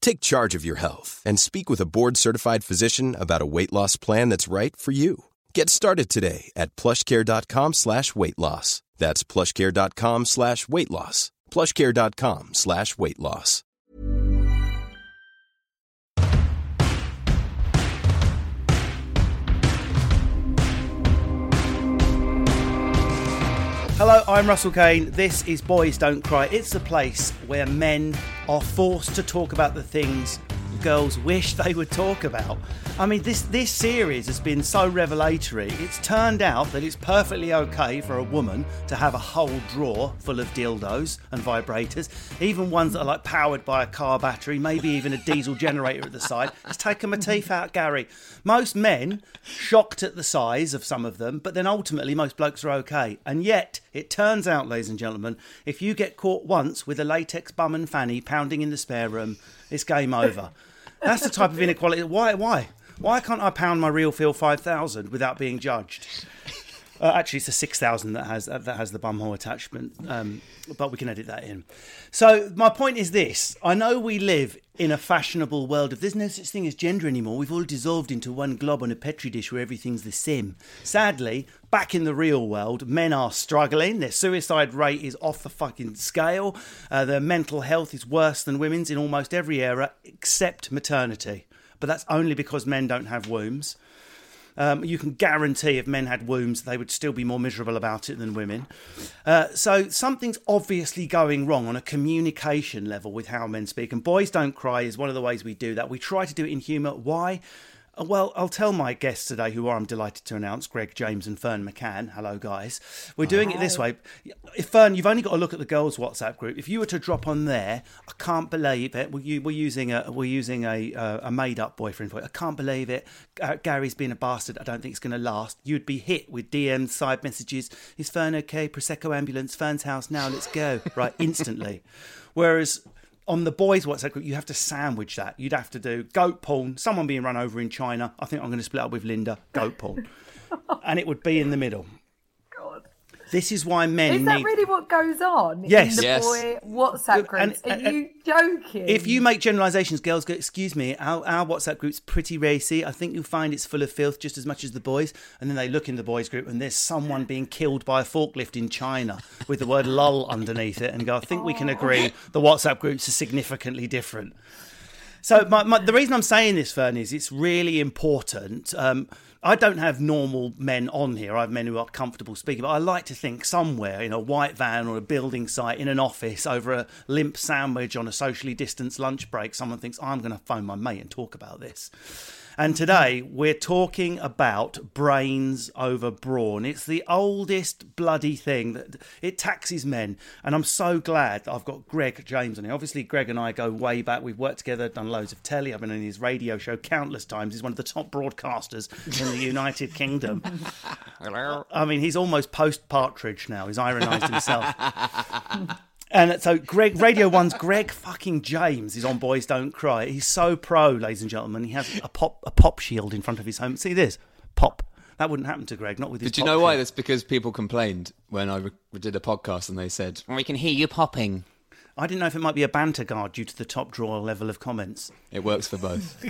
Take charge of your health and speak with a board-certified physician about a weight loss plan that's right for you. Get started today at PlushCare.com/weight loss. That's PlushCare.com/weight loss. PlushCare.com/weight loss. Hello, I'm Russell Kane. This is Boys Don't Cry. It's the place where men are forced to talk about the things girls wish they would talk about. I mean, this series has been so revelatory. It's turned out that it's perfectly okay for a woman to have a whole drawer full of dildos and vibrators, even ones that are like powered by a car battery, maybe even a diesel generator at the side. It's taken my teeth out, Gary. Most men, shocked at the size of some of them, but then ultimately most blokes are okay. And yet, it turns out, ladies and gentlemen, if you get caught once with a latex bum and fanny pounding in the spare room, it's game over. That's the type of inequality. Why can't I pound my RealFeel 5,000 without being judged? Actually, it's the 6,000 that has the bumhole attachment, but we can edit that in. So my point is this. I know we live in a fashionable world of there's no such thing as gender anymore. We've all dissolved into one glob on a Petri dish where everything's the same. Sadly, back in the real world, men are struggling. Their suicide rate is off the fucking scale. Their mental health is worse than women's in almost every era except maternity. But that's only because men don't have wombs. You can guarantee if men had wombs, they would still be more miserable about it than women. So something's obviously going wrong on a communication level with how men speak. And Boys Don't Cry is one of the ways we do that. We try to do it in humour. Why? Well, I'll tell my guests today, who I'm delighted to announce, Greg James and Ferne McCann. Hello, guys. We're doing it this way. Ferne, you've only got to look at the girls' WhatsApp group. If you were to drop on there, I can't believe it. We're using a made-up boyfriend for it. I can't believe it. Gary's been a bastard. I don't think it's going to last. You'd be hit with DMs, side messages. Is Ferne okay? Prosecco ambulance. Ferne's house now. Let's go. Right, instantly. Whereas on the boys' WhatsApp group, you have to sandwich that. You'd have to do goat porn, someone being run over in China. I think I'm going to split up with Linda. Goat porn. And it would be in the middle. God. This is why men need... Is that really what goes on in the boy WhatsApp groups? Are you joking? If you make generalisations, girls go, excuse me, our WhatsApp group's pretty racy. I think you'll find it's full of filth just as much as the boys. And then they look in the boys' group and there's someone being killed by a forklift in China with the word lol underneath it and go, I think we can agree the WhatsApp groups are significantly different. So the reason I'm saying this, Ferne, is it's really important. I don't have normal men on here. I have men who are comfortable speaking. But I like to think somewhere in a white van or a building site, in an office, over a limp sandwich on a socially distanced lunch break, someone thinks, I'm going to phone my mate and talk about this. And today we're talking about brains over brawn. It's the oldest bloody thing that it taxes men. And I'm so glad that I've got Greg James on here. Obviously, Greg and I go way back. We've worked together, done loads of telly. I've been on his radio show countless times. He's one of the top broadcasters in the United Kingdom. Hello. I mean, he's almost post-Partridge now. He's ironised himself. And so Greg, Radio 1's Greg fucking James is on Boys Don't Cry. He's so pro, ladies and gentlemen. He has a pop shield in front of his home. See this? Pop. That wouldn't happen to Greg, not with his pop. Did you know why? That's because people complained when I did a podcast and they said, we can hear you popping. I didn't know if it might be a banter guard due to the top drawer level of comments. It works for both.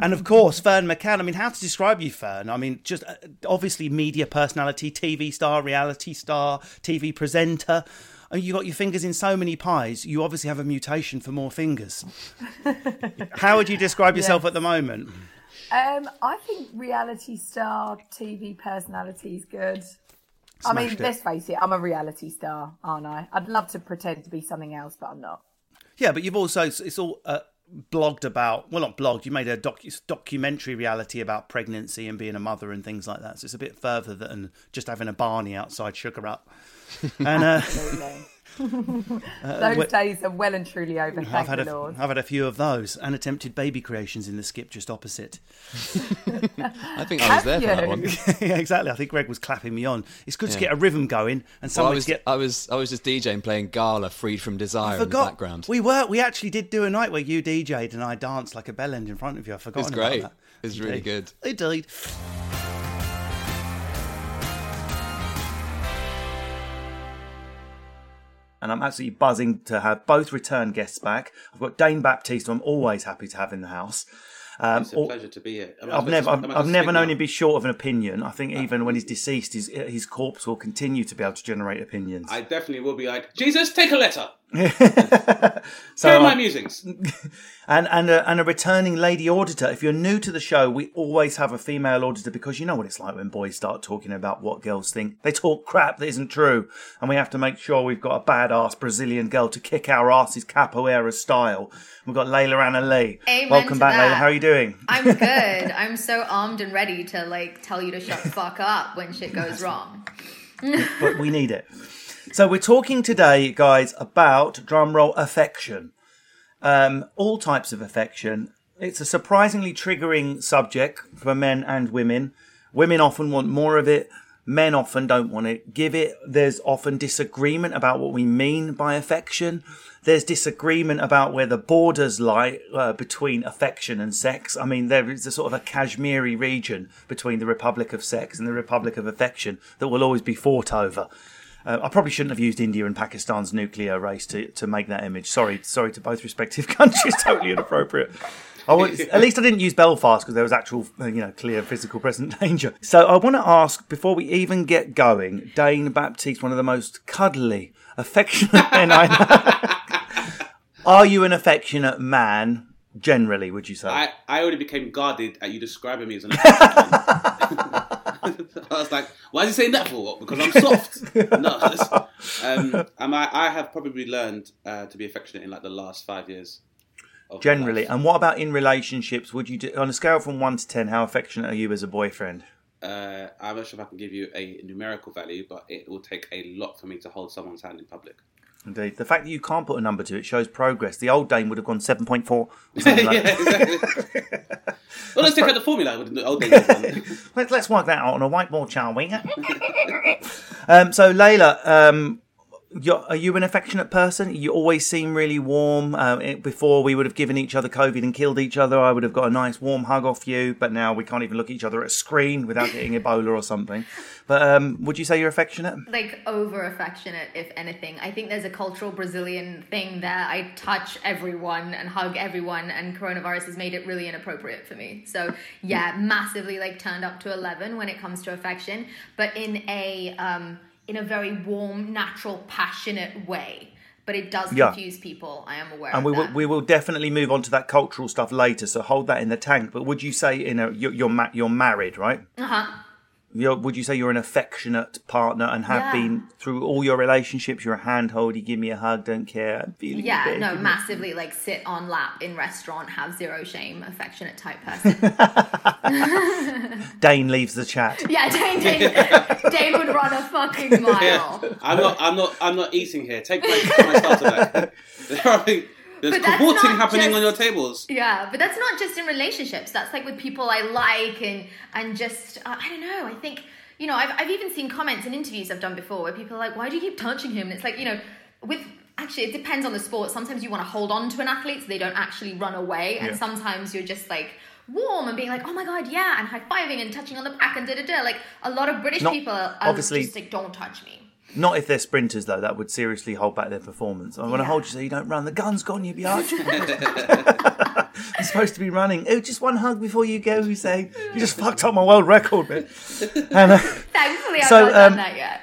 And of course, Ferne McCann. I mean, how to describe you, Ferne? I mean, just obviously media personality, TV star, reality star, TV presenter. You got your fingers in so many pies, you obviously have a mutation for more fingers. How would you describe yourself at the moment? I think reality star TV personality is good. Smashed I mean, let's face it, I'm a reality star, aren't I? I'd love to pretend to be something else, but I'm not. Yeah, but you've also, it's all blogged about, well, not blogged, you made a documentary reality about pregnancy and being a mother and things like that. So it's a bit further than just having a Barney outside Sugar Up. And, absolutely. Those days are well and truly over, thank the Lord. I've had a few of those and attempted baby creations in the skip just opposite. I think I was there for that one. Yeah, exactly. I think Greg was clapping me on. It's good to get a rhythm going. And so I was just DJing, playing Gala Freed from Desire in the background. We actually did do a night where you DJ'd and I danced like a bellend in front of you. I forgot. It was great. It was really good. Indeed. And I'm absolutely buzzing to have both return guests back. I've got Dane Baptiste, who I'm always happy to have in the house. It's a pleasure to be here. I've never known him be short of an opinion. I think even when he's deceased, his corpse will continue to be able to generate opinions. I definitely will be like, Jesus, take a letter. So, here are my musings. And a returning lady auditor. If you're new to the show, we always have a female auditor because you know what it's like when boys start talking about what girls think. They talk crap that isn't true. And we have to make sure we've got a badass Brazilian girl to kick our asses capoeira style. We've got Layla Anna Lee. Amen. Welcome back, Layla. How are you doing? I'm good. I'm so armed and ready to tell you to shut the fuck up when shit goes wrong. But we need it. So we're talking today, guys, about, drumroll, affection. All types of affection. It's a surprisingly triggering subject for men and women. Women often want more of it. Men often don't want to give it. There's often disagreement about what we mean by affection. There's disagreement about where the borders lie between affection and sex. I mean, there is a sort of a Kashmiri region between the Republic of Sex and the Republic of Affection that will always be fought over. I probably shouldn't have used India and Pakistan's nuclear race to make that image. Sorry to both respective countries. Totally inappropriate. At least I didn't use Belfast because there was actual, clear physical present danger. So I want to ask, before we even get going, Dane Baptiste, one of the most cuddly, affectionate men I know. Are you an affectionate man, generally, would you say? I already became guarded at you describing me as an affectionate man. I was like, why is he saying that for? What? Because I'm soft. I have probably learned to be affectionate in the last 5 years. Generally. And what about in relationships? Would you do, on a scale from 1 to 10, how affectionate are you as a boyfriend? I'm not sure if I can give you a numerical value, but it will take a lot for me to hold someone's hand in public. Indeed. The fact that you can't put a number to it shows progress. The old Dane would have gone 7.4. Or something like. Yeah, exactly. Well, let's take out the formula. Let's work that out on a whiteboard, shall we? So, Layla, are you an affectionate person? You always seem really warm. Before we would have given each other COVID and killed each other, I would have got a nice warm hug off you, but now we can't even look at each other at a screen without getting Ebola or something. But would you say you're affectionate? Over-affectionate, if anything. I think there's a cultural Brazilian thing there. I touch everyone and hug everyone, and coronavirus has made it really inappropriate for me. So, yeah, massively turned up to 11 when it comes to affection, but in a very warm, natural, passionate way. But it does confuse people, I am aware of that. And we will definitely move on to that cultural stuff later, so hold that in the tank. But would you say you're married, right? Uh-huh. Would you say you're an affectionate partner and have been through all your relationships? You're a handhold, you give me a hug, don't care. Massively, sit on lap in restaurant, have zero shame, affectionate type person. Dane leaves the chat. Yeah, Dane would run a fucking mile. Yeah. I'm not eating here. Take my starter back. There's cavorting happening on your tables. Yeah, but that's not just in relationships. That's with people I like and just, I don't know. I think, I've even seen comments in interviews I've done before where people are like, why do you keep touching him? And it's actually it depends on the sport. Sometimes you want to hold on to an athlete so they don't actually run away. Yeah. And sometimes you're just warm and being like, oh my God, yeah. And high-fiving and touching on the back and da-da-da. A lot of British people are obviously just don't touch me. Not if they're sprinters, though. That would seriously hold back their performance. I want to hold you so you don't run. The gun's gone, you biatch. You're supposed to be running. Oh, just one hug before you go, Hussein. You just fucked up my world record, man. Thankfully, I've not done that yet.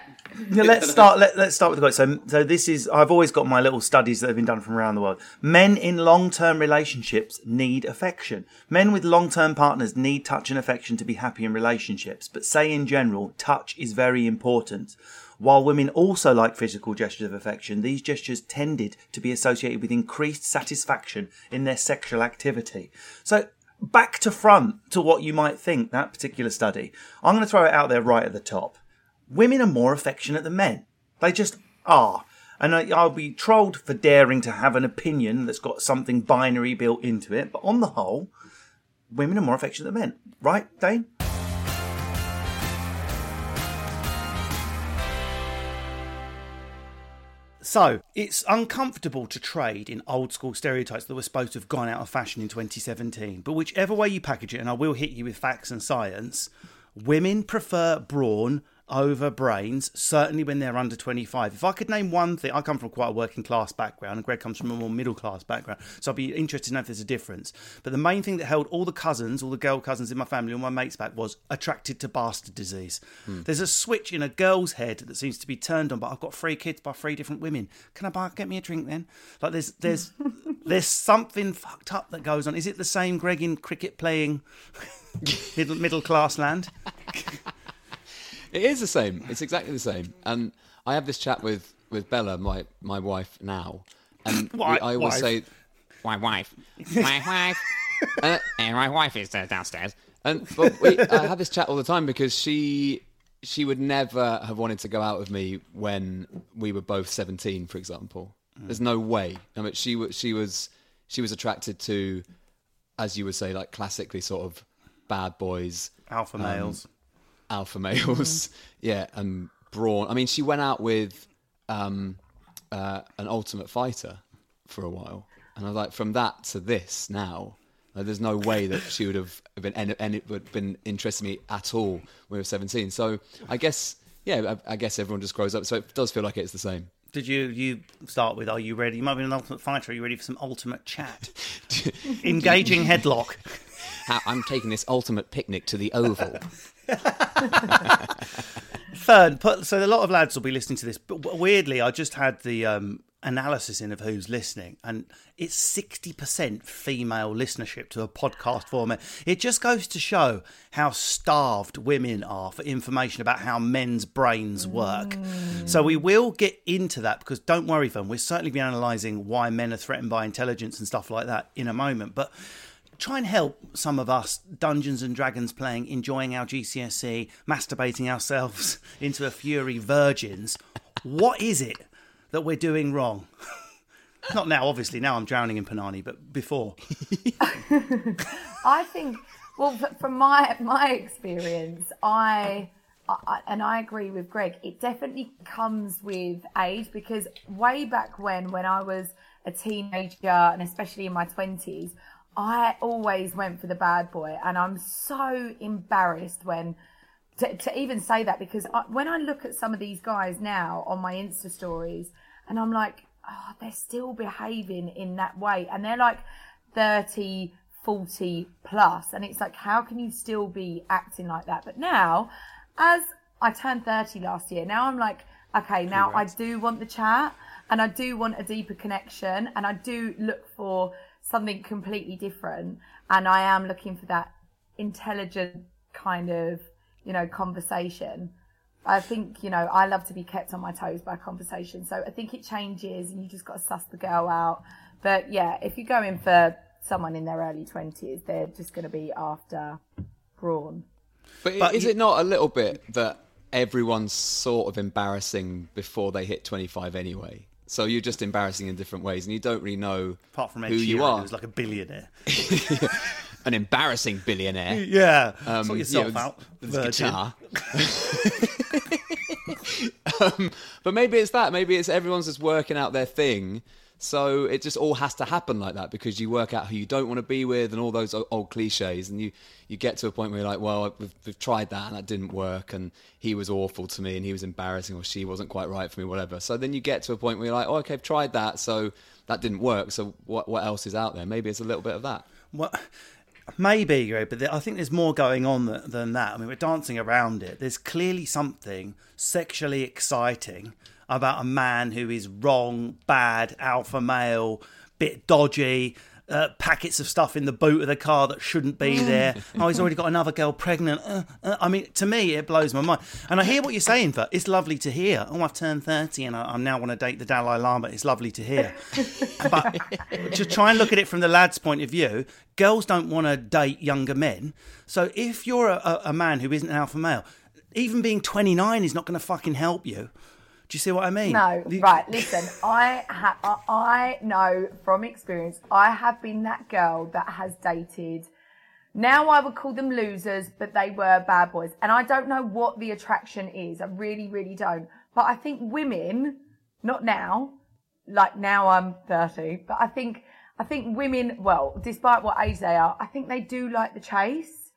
Yeah, let's start with the quote. So this is, I've always got my little studies that have been done from around the world. Men in long-term relationships need affection. Men with long-term partners need touch and affection to be happy in relationships. But say in general, touch is very important. While women also like physical gestures of affection, these gestures tended to be associated with increased satisfaction in their sexual activity. So back to front to what you might think, that particular study. I'm going to throw it out there right at the top. Women are more affectionate than men. They just are. And I'll be trolled for daring to have an opinion that's got something binary built into it. But on the whole, women are more affectionate than men. Right, Dane? So, it's uncomfortable to trade in old school stereotypes that were supposed to have gone out of fashion in 2017. But whichever way you package it, and I will hit you with facts and science, women prefer brawn over brains, certainly when they're under 25. If I could name one thing, I come from quite a working class background and Greg comes from a more middle class background, so I'd be interested to know if there's a difference. But the main thing that held all the girl cousins in my family, all my mates back, was attracted to bastard disease. There's a switch in a girl's head that seems to be turned on, but I've got three kids by three different women. Can I get me a drink then? Like there's there's something fucked up that goes on. Is it the same, Greg, in cricket playing middle class land? It is the same. It's exactly the same. And I have this chat with Bella, my wife now. And I always say, my wife, my wife, and my wife is downstairs. I have this chat all the time because she would never have wanted to go out with me when we were both 17, for example. There's no way. I mean, she was attracted to, as you would say, like classically sort of bad boys, alpha males. Yeah, and brawn. I mean, she went out with an Ultimate Fighter for a while, and I was like, from that to this now, like, there's no way that she would have been interested in me at all when we were 17. So I guess everyone just grows up. So it does feel like it's the same. Did you start with, are you ready? You might be an Ultimate Fighter. Are you ready for some ultimate chat? Engaging headlock. I'm taking this ultimate picnic to the Oval. Fern, so a lot of lads will be listening to this, but weirdly, I just had the analysis in of who's listening, and it's 60% female listenership to a podcast format. It just goes to show how starved women are for information about how men's brains work. So we will get into that, because don't worry, Fern, we're certainly be analysing why men are threatened by intelligence and stuff like that in a moment, but try and help some of us Dungeons and Dragons playing, enjoying our GCSE, masturbating ourselves into a fury virgins. What is it that we're doing wrong? Not now, obviously. Now I'm drowning in Panani, but before. I think, well, from my experience, I agree with Greg, it definitely comes with age, because way back when I was a teenager, and especially in my 20s, I always went for the bad boy, and I'm so embarrassed when to even say that, because when I look at some of these guys now on my Insta stories, and I'm like, oh, they're still behaving in that way, and they're like 30, 40 plus, and it's like, how can you still be acting like that? But now, as I turned 30 last year, now I'm like, okay, now I do want the chat, and I do want a deeper connection, and I do look for something completely different, and I am looking for that intelligent kind of, conversation. I think, I love to be kept on my toes by conversation, so I think it changes, and you just got to suss the girl out. But yeah, if you go in for someone in their early 20s, they're just going to be after brawn. But is it not a little bit that everyone's sort of embarrassing before they hit 25 anyway? So you're just embarrassing in different ways, and you don't really know apart from who you are. Who's like a billionaire. An embarrassing billionaire. Yeah. Sort yourself out. Guitar. But maybe it's that. Maybe it's everyone's just working out their thing. So it just all has to happen like that, because you work out who you don't want to be with and all those old cliches, and you get to a point where you're like, well, we've tried that and that didn't work, and he was awful to me and he was embarrassing, or she wasn't quite right for me, whatever. So then you get to a point where you're like, oh, okay, I've tried that, so that didn't work, so what else is out there? Maybe it's a little bit of that. Well, Maybe, but I think there's more going on than that. I mean, we're dancing around it. There's clearly something sexually exciting about a man who is wrong, bad, alpha male, bit dodgy, packets of stuff in the boot of the car that shouldn't be there. Oh, he's already got another girl pregnant. I mean, to me, it blows my mind. And I hear what you're saying, but it's lovely to hear. Oh, I've turned 30 and I now want to date the Dalai Lama. It's lovely to hear. But just try and look at it from the lad's point of view. Girls don't want to date younger men. So if you're a man who isn't an alpha male, even being 29 is not going to fucking help you. Do you see what I mean? No, right. Listen, I know from experience, I have been that girl that has dated. Now I would call them losers, but they were bad boys. And I don't know what the attraction is. I really, really don't. But I think women, not now, like now I'm 30, but I think women, well, despite what age they are, I think they do like the chase.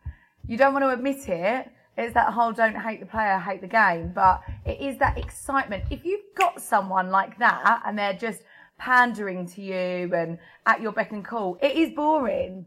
You don't want to admit it. It's that whole don't hate the player, hate the game. But it is that excitement. If you've got someone like that and they're just pandering to you and at your beck and call, it is boring.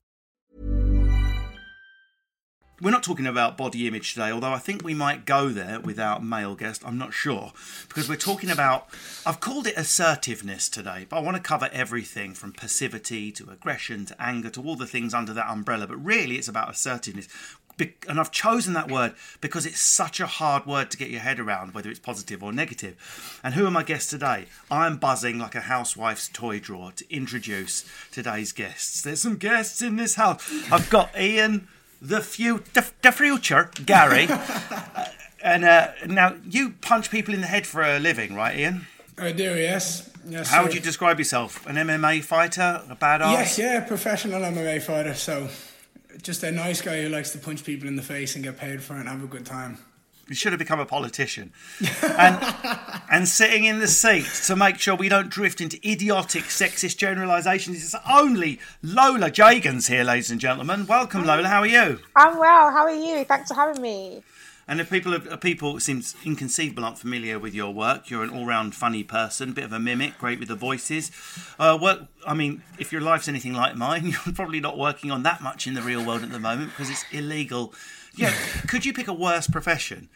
We're not talking about body image today, although I think we might go there without male guest. I'm not sure, because we're talking about, I've called it assertiveness today, but I want to cover everything from passivity to aggression to anger to all the things under that umbrella. But really, it's about assertiveness. And I've chosen that word because it's such a hard word to get your head around, whether it's positive or negative. And who are my guests today? I'm buzzing like a housewife's toy drawer to introduce today's guests. There's some guests in this house. I've got Ian, the future Gary. And now you punch people in the head for a living, right, Ian? I do, yes. Yes, how would you describe yourself? An MMA fighter? A badass? Yes, professional MMA fighter, so... just a nice guy who likes to punch people in the face and get paid for it and have a good time. You should have become a politician. And sitting in the seat to make sure we don't drift into idiotic, sexist generalisations is only Lola Jagens here, ladies and gentlemen. Welcome, Lola. How are you? I'm well. How are you? Thanks for having me. And if people seems inconceivable aren't familiar with your work, you're an all-round funny person, bit of a mimic, great with the voices. If your life's anything like mine, you're probably not working on that much in the real world at the moment because it's illegal. Yeah, could you pick a worse profession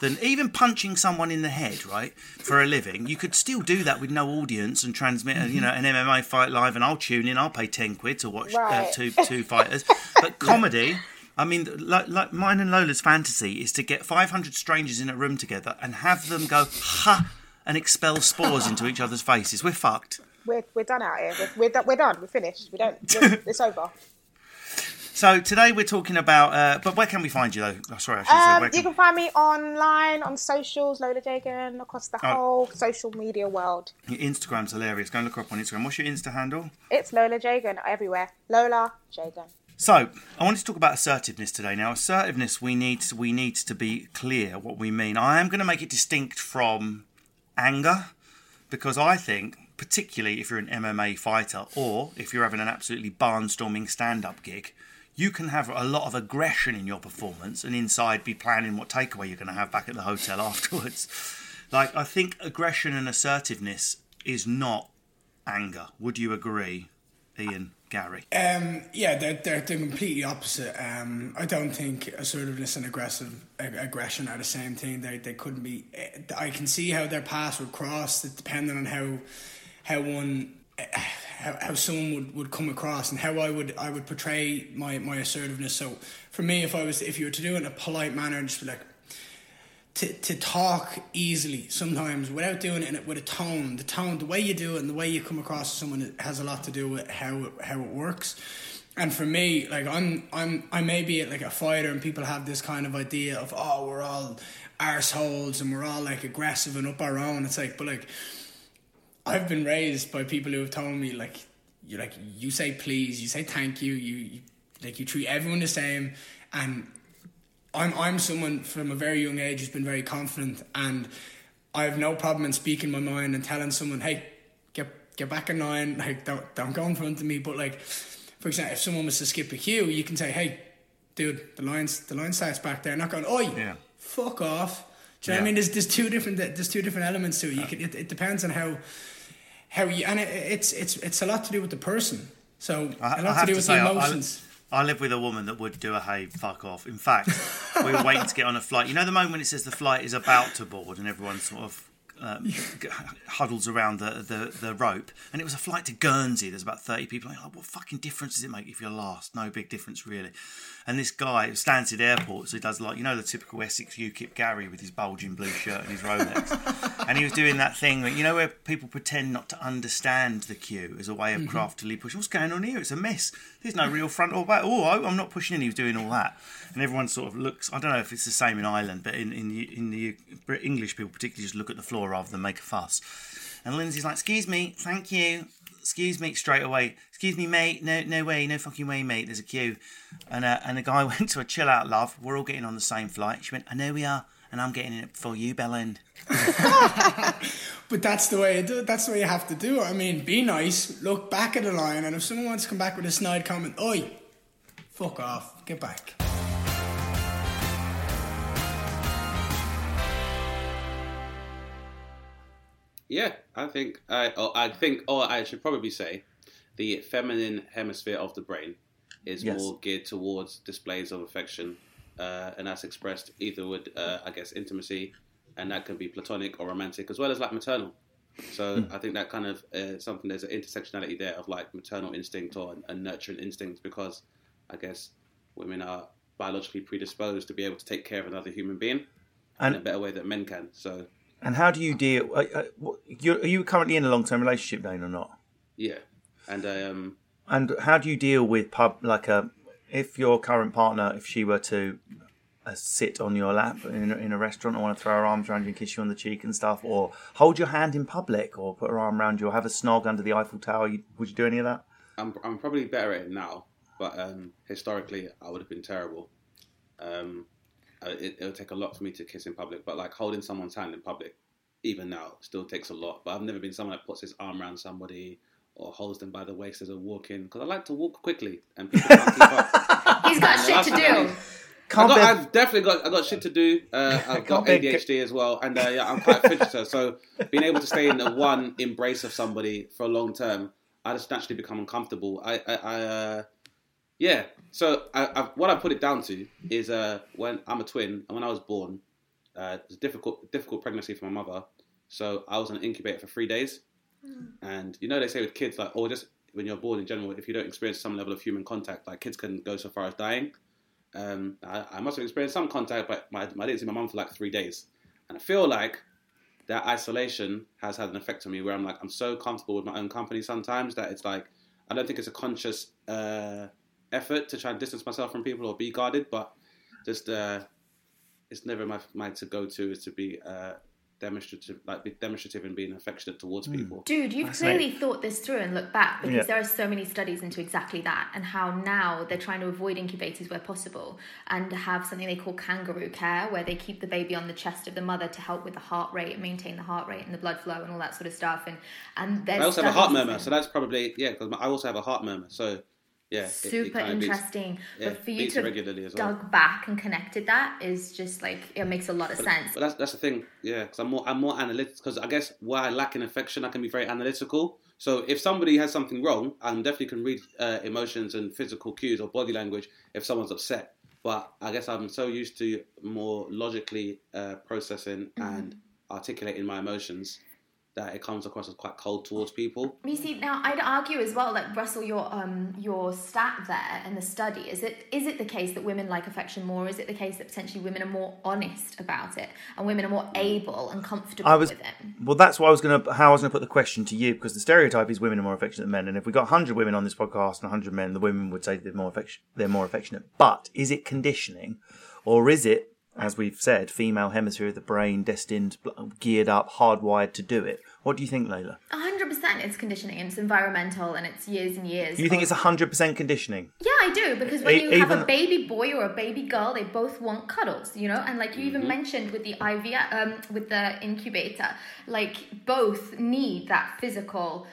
than even punching someone in the head, right, for a living? You could still do that with no audience and transmit, an MMA fight live, and I'll tune in. I'll pay 10 quid to watch two fighters. But comedy... I mean, like mine and Lola's fantasy is to get 500 strangers in a room together and have them go, ha, and expel spores into each other's faces. We're fucked. We're done out here. We're done. We're finished. It's over. So today we're talking about, but where can we find you, though? Oh, sorry, I should say. You can find me online, on socials, Lola Jagen, across the whole social media world. Your Instagram's hilarious. Go and look her up on Instagram. What's your Insta handle? It's Lola Jagen everywhere. Lola Jagen. So, I wanted to talk about assertiveness today. Now, assertiveness, we need to be clear what we mean. I am going to make it distinct from anger, because I think, particularly if you're an MMA fighter or if you're having an absolutely barnstorming stand-up gig, you can have a lot of aggression in your performance and inside be planning what takeaway you're going to have back at the hotel afterwards. Like, I think aggression and assertiveness is not anger. Would you agree, Ian? Gary? Yeah, they're completely opposite. I don't think assertiveness and aggression are the same thing. They couldn't be. I can see how their paths would cross, depending on how someone would come across and how I would portray my assertiveness. So for me, if you were to do it in a polite manner, and just be like, to talk easily sometimes without doing it with a tone. The way you do it and the way you come across to someone has a lot to do with how it works. And for me, like I may be like a fighter, and people have this kind of idea of, oh, we're all arseholes and we're all like aggressive and up our own. It's like, but like I've been raised by people who have told me like you say please, you say thank you, you treat everyone the same. And I'm someone from a very young age who's been very confident, and I have no problem in speaking my mind and telling someone, hey, get back in line, like don't go in front of me. But like, for example, if someone was to skip a queue, you can say, hey, dude, the line starts back there. Not going, oi, yeah, fuck off. Do you know what I mean? There's two different elements to it. You can, it depends on how you, and it's a lot to do with the person. So a lot to do with the emotions. I live with a woman that would do a hey, fuck off. In fact, we were waiting to get on a flight. You know the moment it says the flight is about to board and everyone sort of huddles around the rope? And it was a flight to Guernsey. There's about 30 people. Like, oh, what fucking difference does it make if you're last? No big difference, really. And this guy, Stansted Airport, so he does like, you know, the typical Essex UKIP Gary with his bulging blue shirt and his Rolex. And he was doing that thing, that, you know, where people pretend not to understand the queue as a way of craftily pushing. What's going on here? It's a mess. There's no real front or back. Oh, I'm not pushing in. He was doing all that. And everyone sort of looks, I don't know if it's the same in Ireland, but in the English people particularly just look at the floor rather than make a fuss. And Lindsay's like, excuse me, thank you. Excuse me, straight away. Excuse me, mate. No way. No fucking way, mate. There's a queue. And the guy went to a chill out, love. We're all getting on the same flight. She went, I know we are. And I'm getting in it before you, Bellend. But that's the way you have to do it. I mean, be nice. Look back at the line. And if someone wants to come back with a snide comment, oi, fuck off. Get back. Yeah, I should probably say the feminine hemisphere of the brain is more geared towards displays of affection, and that's expressed either with, I guess, intimacy, and that can be platonic or romantic, as well as like maternal. So I think that kind of something, there's an intersectionality there of like maternal instinct or a nurturing instinct, because I guess women are biologically predisposed to be able to take care of another human being in a better way than men can, so... And how do you deal... Are you currently in a long-term relationship, Dane, or not? Yeah, and I am... And how do you deal with, if your current partner, if she were to sit on your lap in a restaurant and want to throw her arms around you and kiss you on the cheek and stuff, or hold your hand in public, or put her arm around you, or have a snog under the Eiffel Tower, would you do any of that? I'm probably better at it now, but historically I would have been terrible. It would take a lot for me to kiss in public, but like holding someone's hand in public, even now, still takes a lot. But I've never been someone that puts his arm around somebody or holds them by the waist as a walk in, because I like to walk quickly and people can't keep up. He's got shit to do. I've definitely got shit to do. I've got ADHD as well, and yeah, I'm quite a fidgeter. So being able to stay in the one embrace of somebody for a long term, I just naturally become uncomfortable. Yeah, so what I put it down to is when I'm a twin, and when I was born, it was a difficult pregnancy for my mother. So I was on an incubator for 3 days. And you know they say with kids, like, or just when you're born in general, if you don't experience some level of human contact, like kids can go so far as dying. I must have experienced some contact, but I didn't see my mum for like 3 days. And I feel like that isolation has had an effect on me, where I'm like, I'm so comfortable with my own company sometimes that it's like, I don't think it's a conscious... effort to try and distance myself from people or be guarded, but just it's never my to go to is to be demonstrative and being affectionate towards people. Dude, you've clearly thought this through and looked back, because there are so many studies into exactly that, and how now they're trying to avoid incubators where possible and have something they call kangaroo care, where they keep the baby on the chest of the mother to help with the heart rate and maintain the heart rate and the blood flow and all that sort of stuff. And I also have a heart murmur, so that's probably, because I also have a heart murmur, so... Yeah, super interesting. But for you to have dug back and connected that is just like, it makes a lot of sense. But that's the thing, because I'm more analytical, because I guess where I lack in affection, I can be very analytical. So if somebody has something wrong, I definitely can read emotions and physical cues or body language if someone's upset. But I guess I'm so used to more logically processing and articulating my emotions, that it comes across as quite cold towards people. You see, now I'd argue as well, like Russell, your stat there and the study, is it the case that women like affection more, or is it the case that potentially women are more honest about it and women are more able and comfortable with it? Well, that's what I was going to put the question to you, because the stereotype is women are more affectionate than men, and if we got 100 women on this podcast and 100 men, the women would say they're more affectionate. But is it conditioning, or is it, as we've said, female hemisphere of the brain, destined, geared up, hardwired to do it? What do you think, Layla? 100% it's conditioning, and it's environmental, and it's years and years. Do you think it's 100% conditioning? Yeah, I do, because when you have a baby boy or a baby girl, they both want cuddles, you know? And like you even mentioned with the IVF, with the incubator, like both need that physical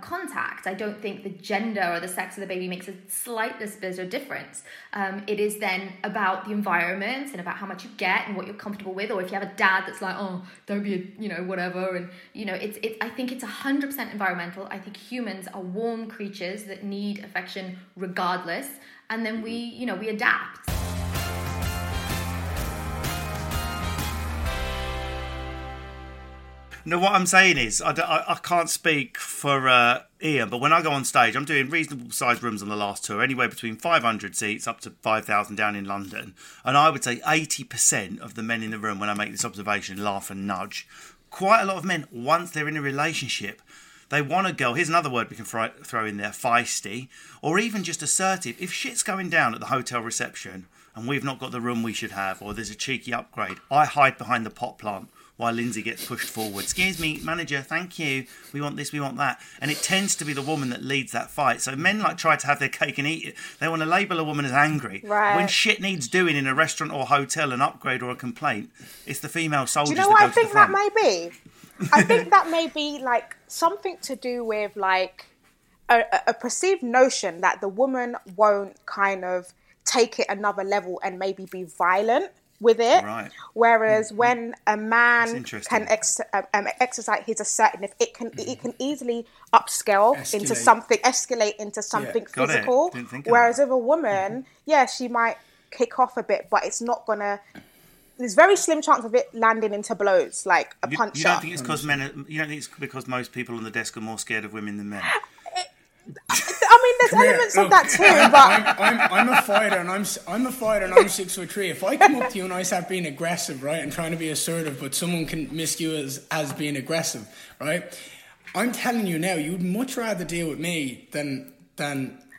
contact. I don't think the gender or the sex of the baby makes a slightest bit of difference. It is then about the environment and about how much you get and what you're comfortable with, or if you have a dad that's like, oh, don't be a, you know, whatever, and you know, I think it's 100% environmental. I think humans are warm creatures that need affection regardless, and then we adapt. No, what I'm saying is, I can't speak for Ian, but when I go on stage, I'm doing reasonable-sized rooms on the last tour, anywhere between 500 seats up to 5,000 down in London, and I would say 80% of the men in the room, when I make this observation, laugh and nudge. Quite a lot of men, once they're in a relationship, they want a girl, here's another word we can throw in there, feisty, or even just assertive. If shit's going down at the hotel reception and we've not got the room we should have, or there's a cheeky upgrade, I hide behind the pot plant while Lindsay gets pushed forward. Excuse me, manager, thank you. We want this, we want that. And it tends to be the woman that leads that fight. So men try to have their cake and eat it. They want to label a woman as angry. Right. When shit needs doing in a restaurant or hotel, an upgrade or a complaint, it's the female soldiers that go to the front. Do you know what I think that may be? I think that may be like something to do with like a perceived notion that the woman won't kind of take it another level and maybe be violent with it, right. Whereas when a man can exercise his assertiveness, it can easily escalate into something physical. Whereas with a woman, she might kick off a bit, but it's not gonna. There's very slim chance of it landing into blows, like a punch. You don't think it's because you don't think it's because most people on the desk are more scared of women than men? I mean, there's elements of that too, but I'm a fighter, and I'm 6'3". If I come up to you and I start being aggressive, right, and trying to be assertive, but someone can miscue as being aggressive, right? I'm telling you now, you'd much rather deal with me than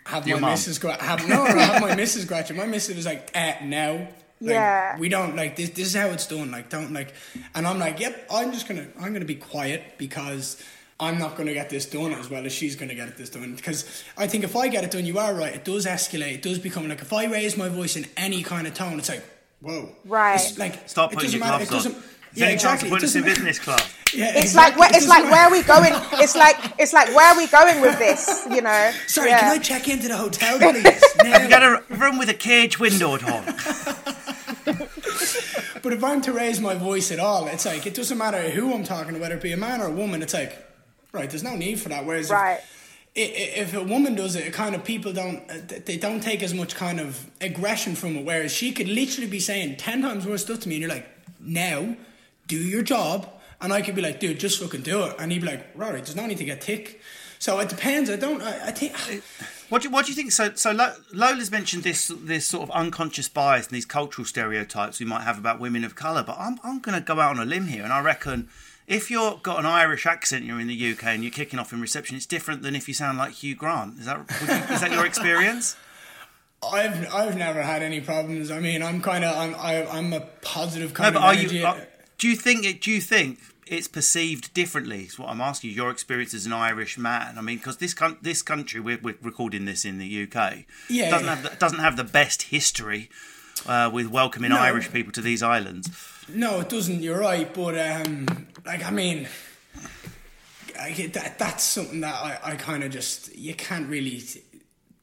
have your my missus go. Have my missus go at you. My missus is like, no. Like, we don't like this. This is how it's done. Like, don't like. And I'm like, yep. I'm gonna be quiet because I'm not going to get this done as well as she's going to get this done. Because I think if I get it done, you are right. It does escalate. It does become like, if I raise my voice in any kind of tone, it's like, whoa. Right. It's like, stop putting your gloves on. Exactly. It's a business club. It's like where are we going with this? You know. Sorry, can I check into the hotel, please? I've got a room with a cage window at all. But if I'm to raise my voice at all, it's like, it doesn't matter who I'm talking to, whether it be a man or a woman, it's like, right, there's no need for that. Whereas if a woman does it, kind of people don't take as much kind of aggression from it, whereas she could literally be saying 10 times worse stuff to me, and you're like, now, do your job. And I could be like, dude, just fucking do it. And he'd be like, right, there's no need to get thick. So it depends. I think... What do you think? So Lola's mentioned this sort of unconscious bias and these cultural stereotypes we might have about women of colour, but I'm going to go out on a limb here, and I reckon if you've got an Irish accent, you're in the UK and you're kicking off in reception, it's different than if you sound like Hugh Grant. Is that your experience? I've never had any problems. I mean, I'm a positive kind of energy. Do you think? it's perceived differently. It's what I'm asking you, your experience as an Irish man. I mean, because this country, we're recording this in the UK, doesn't have the best history with welcoming Irish people to these islands. No, it doesn't. You're right, but that's something that I kind of just, you can't really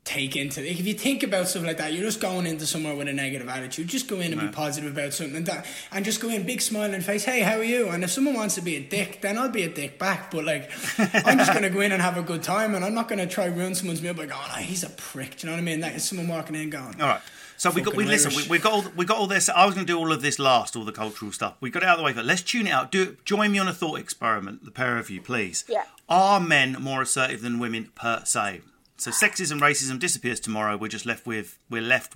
take into. Like, if you think about stuff like that, you're just going into somewhere with a negative attitude. Just go in and be positive about something and that, and just go in big smile and face, hey, how are you? And if someone wants to be a dick, then I'll be a dick back, but like I'm just going to go in and have a good time, and I'm not going to try ruin someone's meal by going, oh, he's a prick. Do you know what I mean? That is someone walking in going, all right. So we got all this. I was going to do all of this last, all the cultural stuff. We got it out of the way, but let's tune it out. Join me on a thought experiment, the pair of you, please. Yeah. Are men more assertive than women per se? So sexism, racism disappears tomorrow. We're left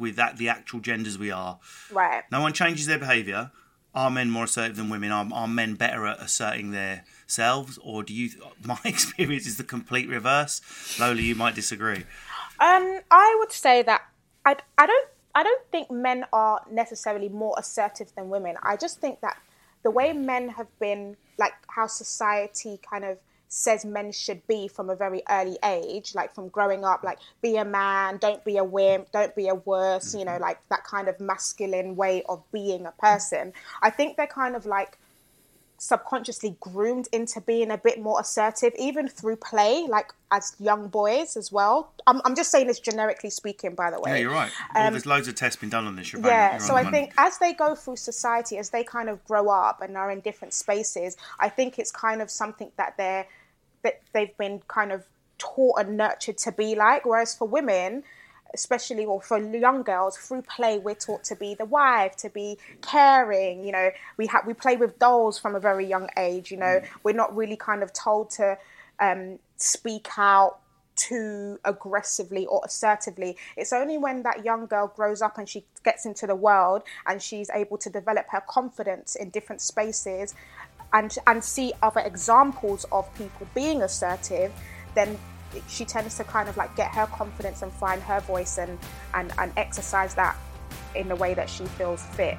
with that, the actual genders we are. Right. No one changes their behaviour. Are men more assertive than women? Are men better at asserting their selves? Or do you? My experience is the complete reverse. Lola, you might disagree. I would say that I don't think men are necessarily more assertive than women. I just think that the way men have been, like how society kind of says men should be from a very early age, like from growing up, like be a man, don't be a wimp, don't be a wuss, you know, like that kind of masculine way of being a person. I think they're kind of like subconsciously groomed into being a bit more assertive, even through play, like as young boys as well. I'm just saying this generically speaking, by the way. Yeah, you're right. Well, there's loads of tests been done on this. I think as they go through society, as they kind of grow up and are in different spaces, I think it's kind of something that they've been kind of taught and nurtured to be like. Whereas for women, especially, or for young girls, through play, we're taught to be the wife, to be caring. You know, we play with dolls from a very young age. You know, we're not really kind of told to speak out too aggressively or assertively. It's only when that young girl grows up and she gets into the world and she's able to develop her confidence in different spaces and see other examples of people being assertive, then she tends to kind of like get her confidence and find her voice and exercise that in the way that she feels fit.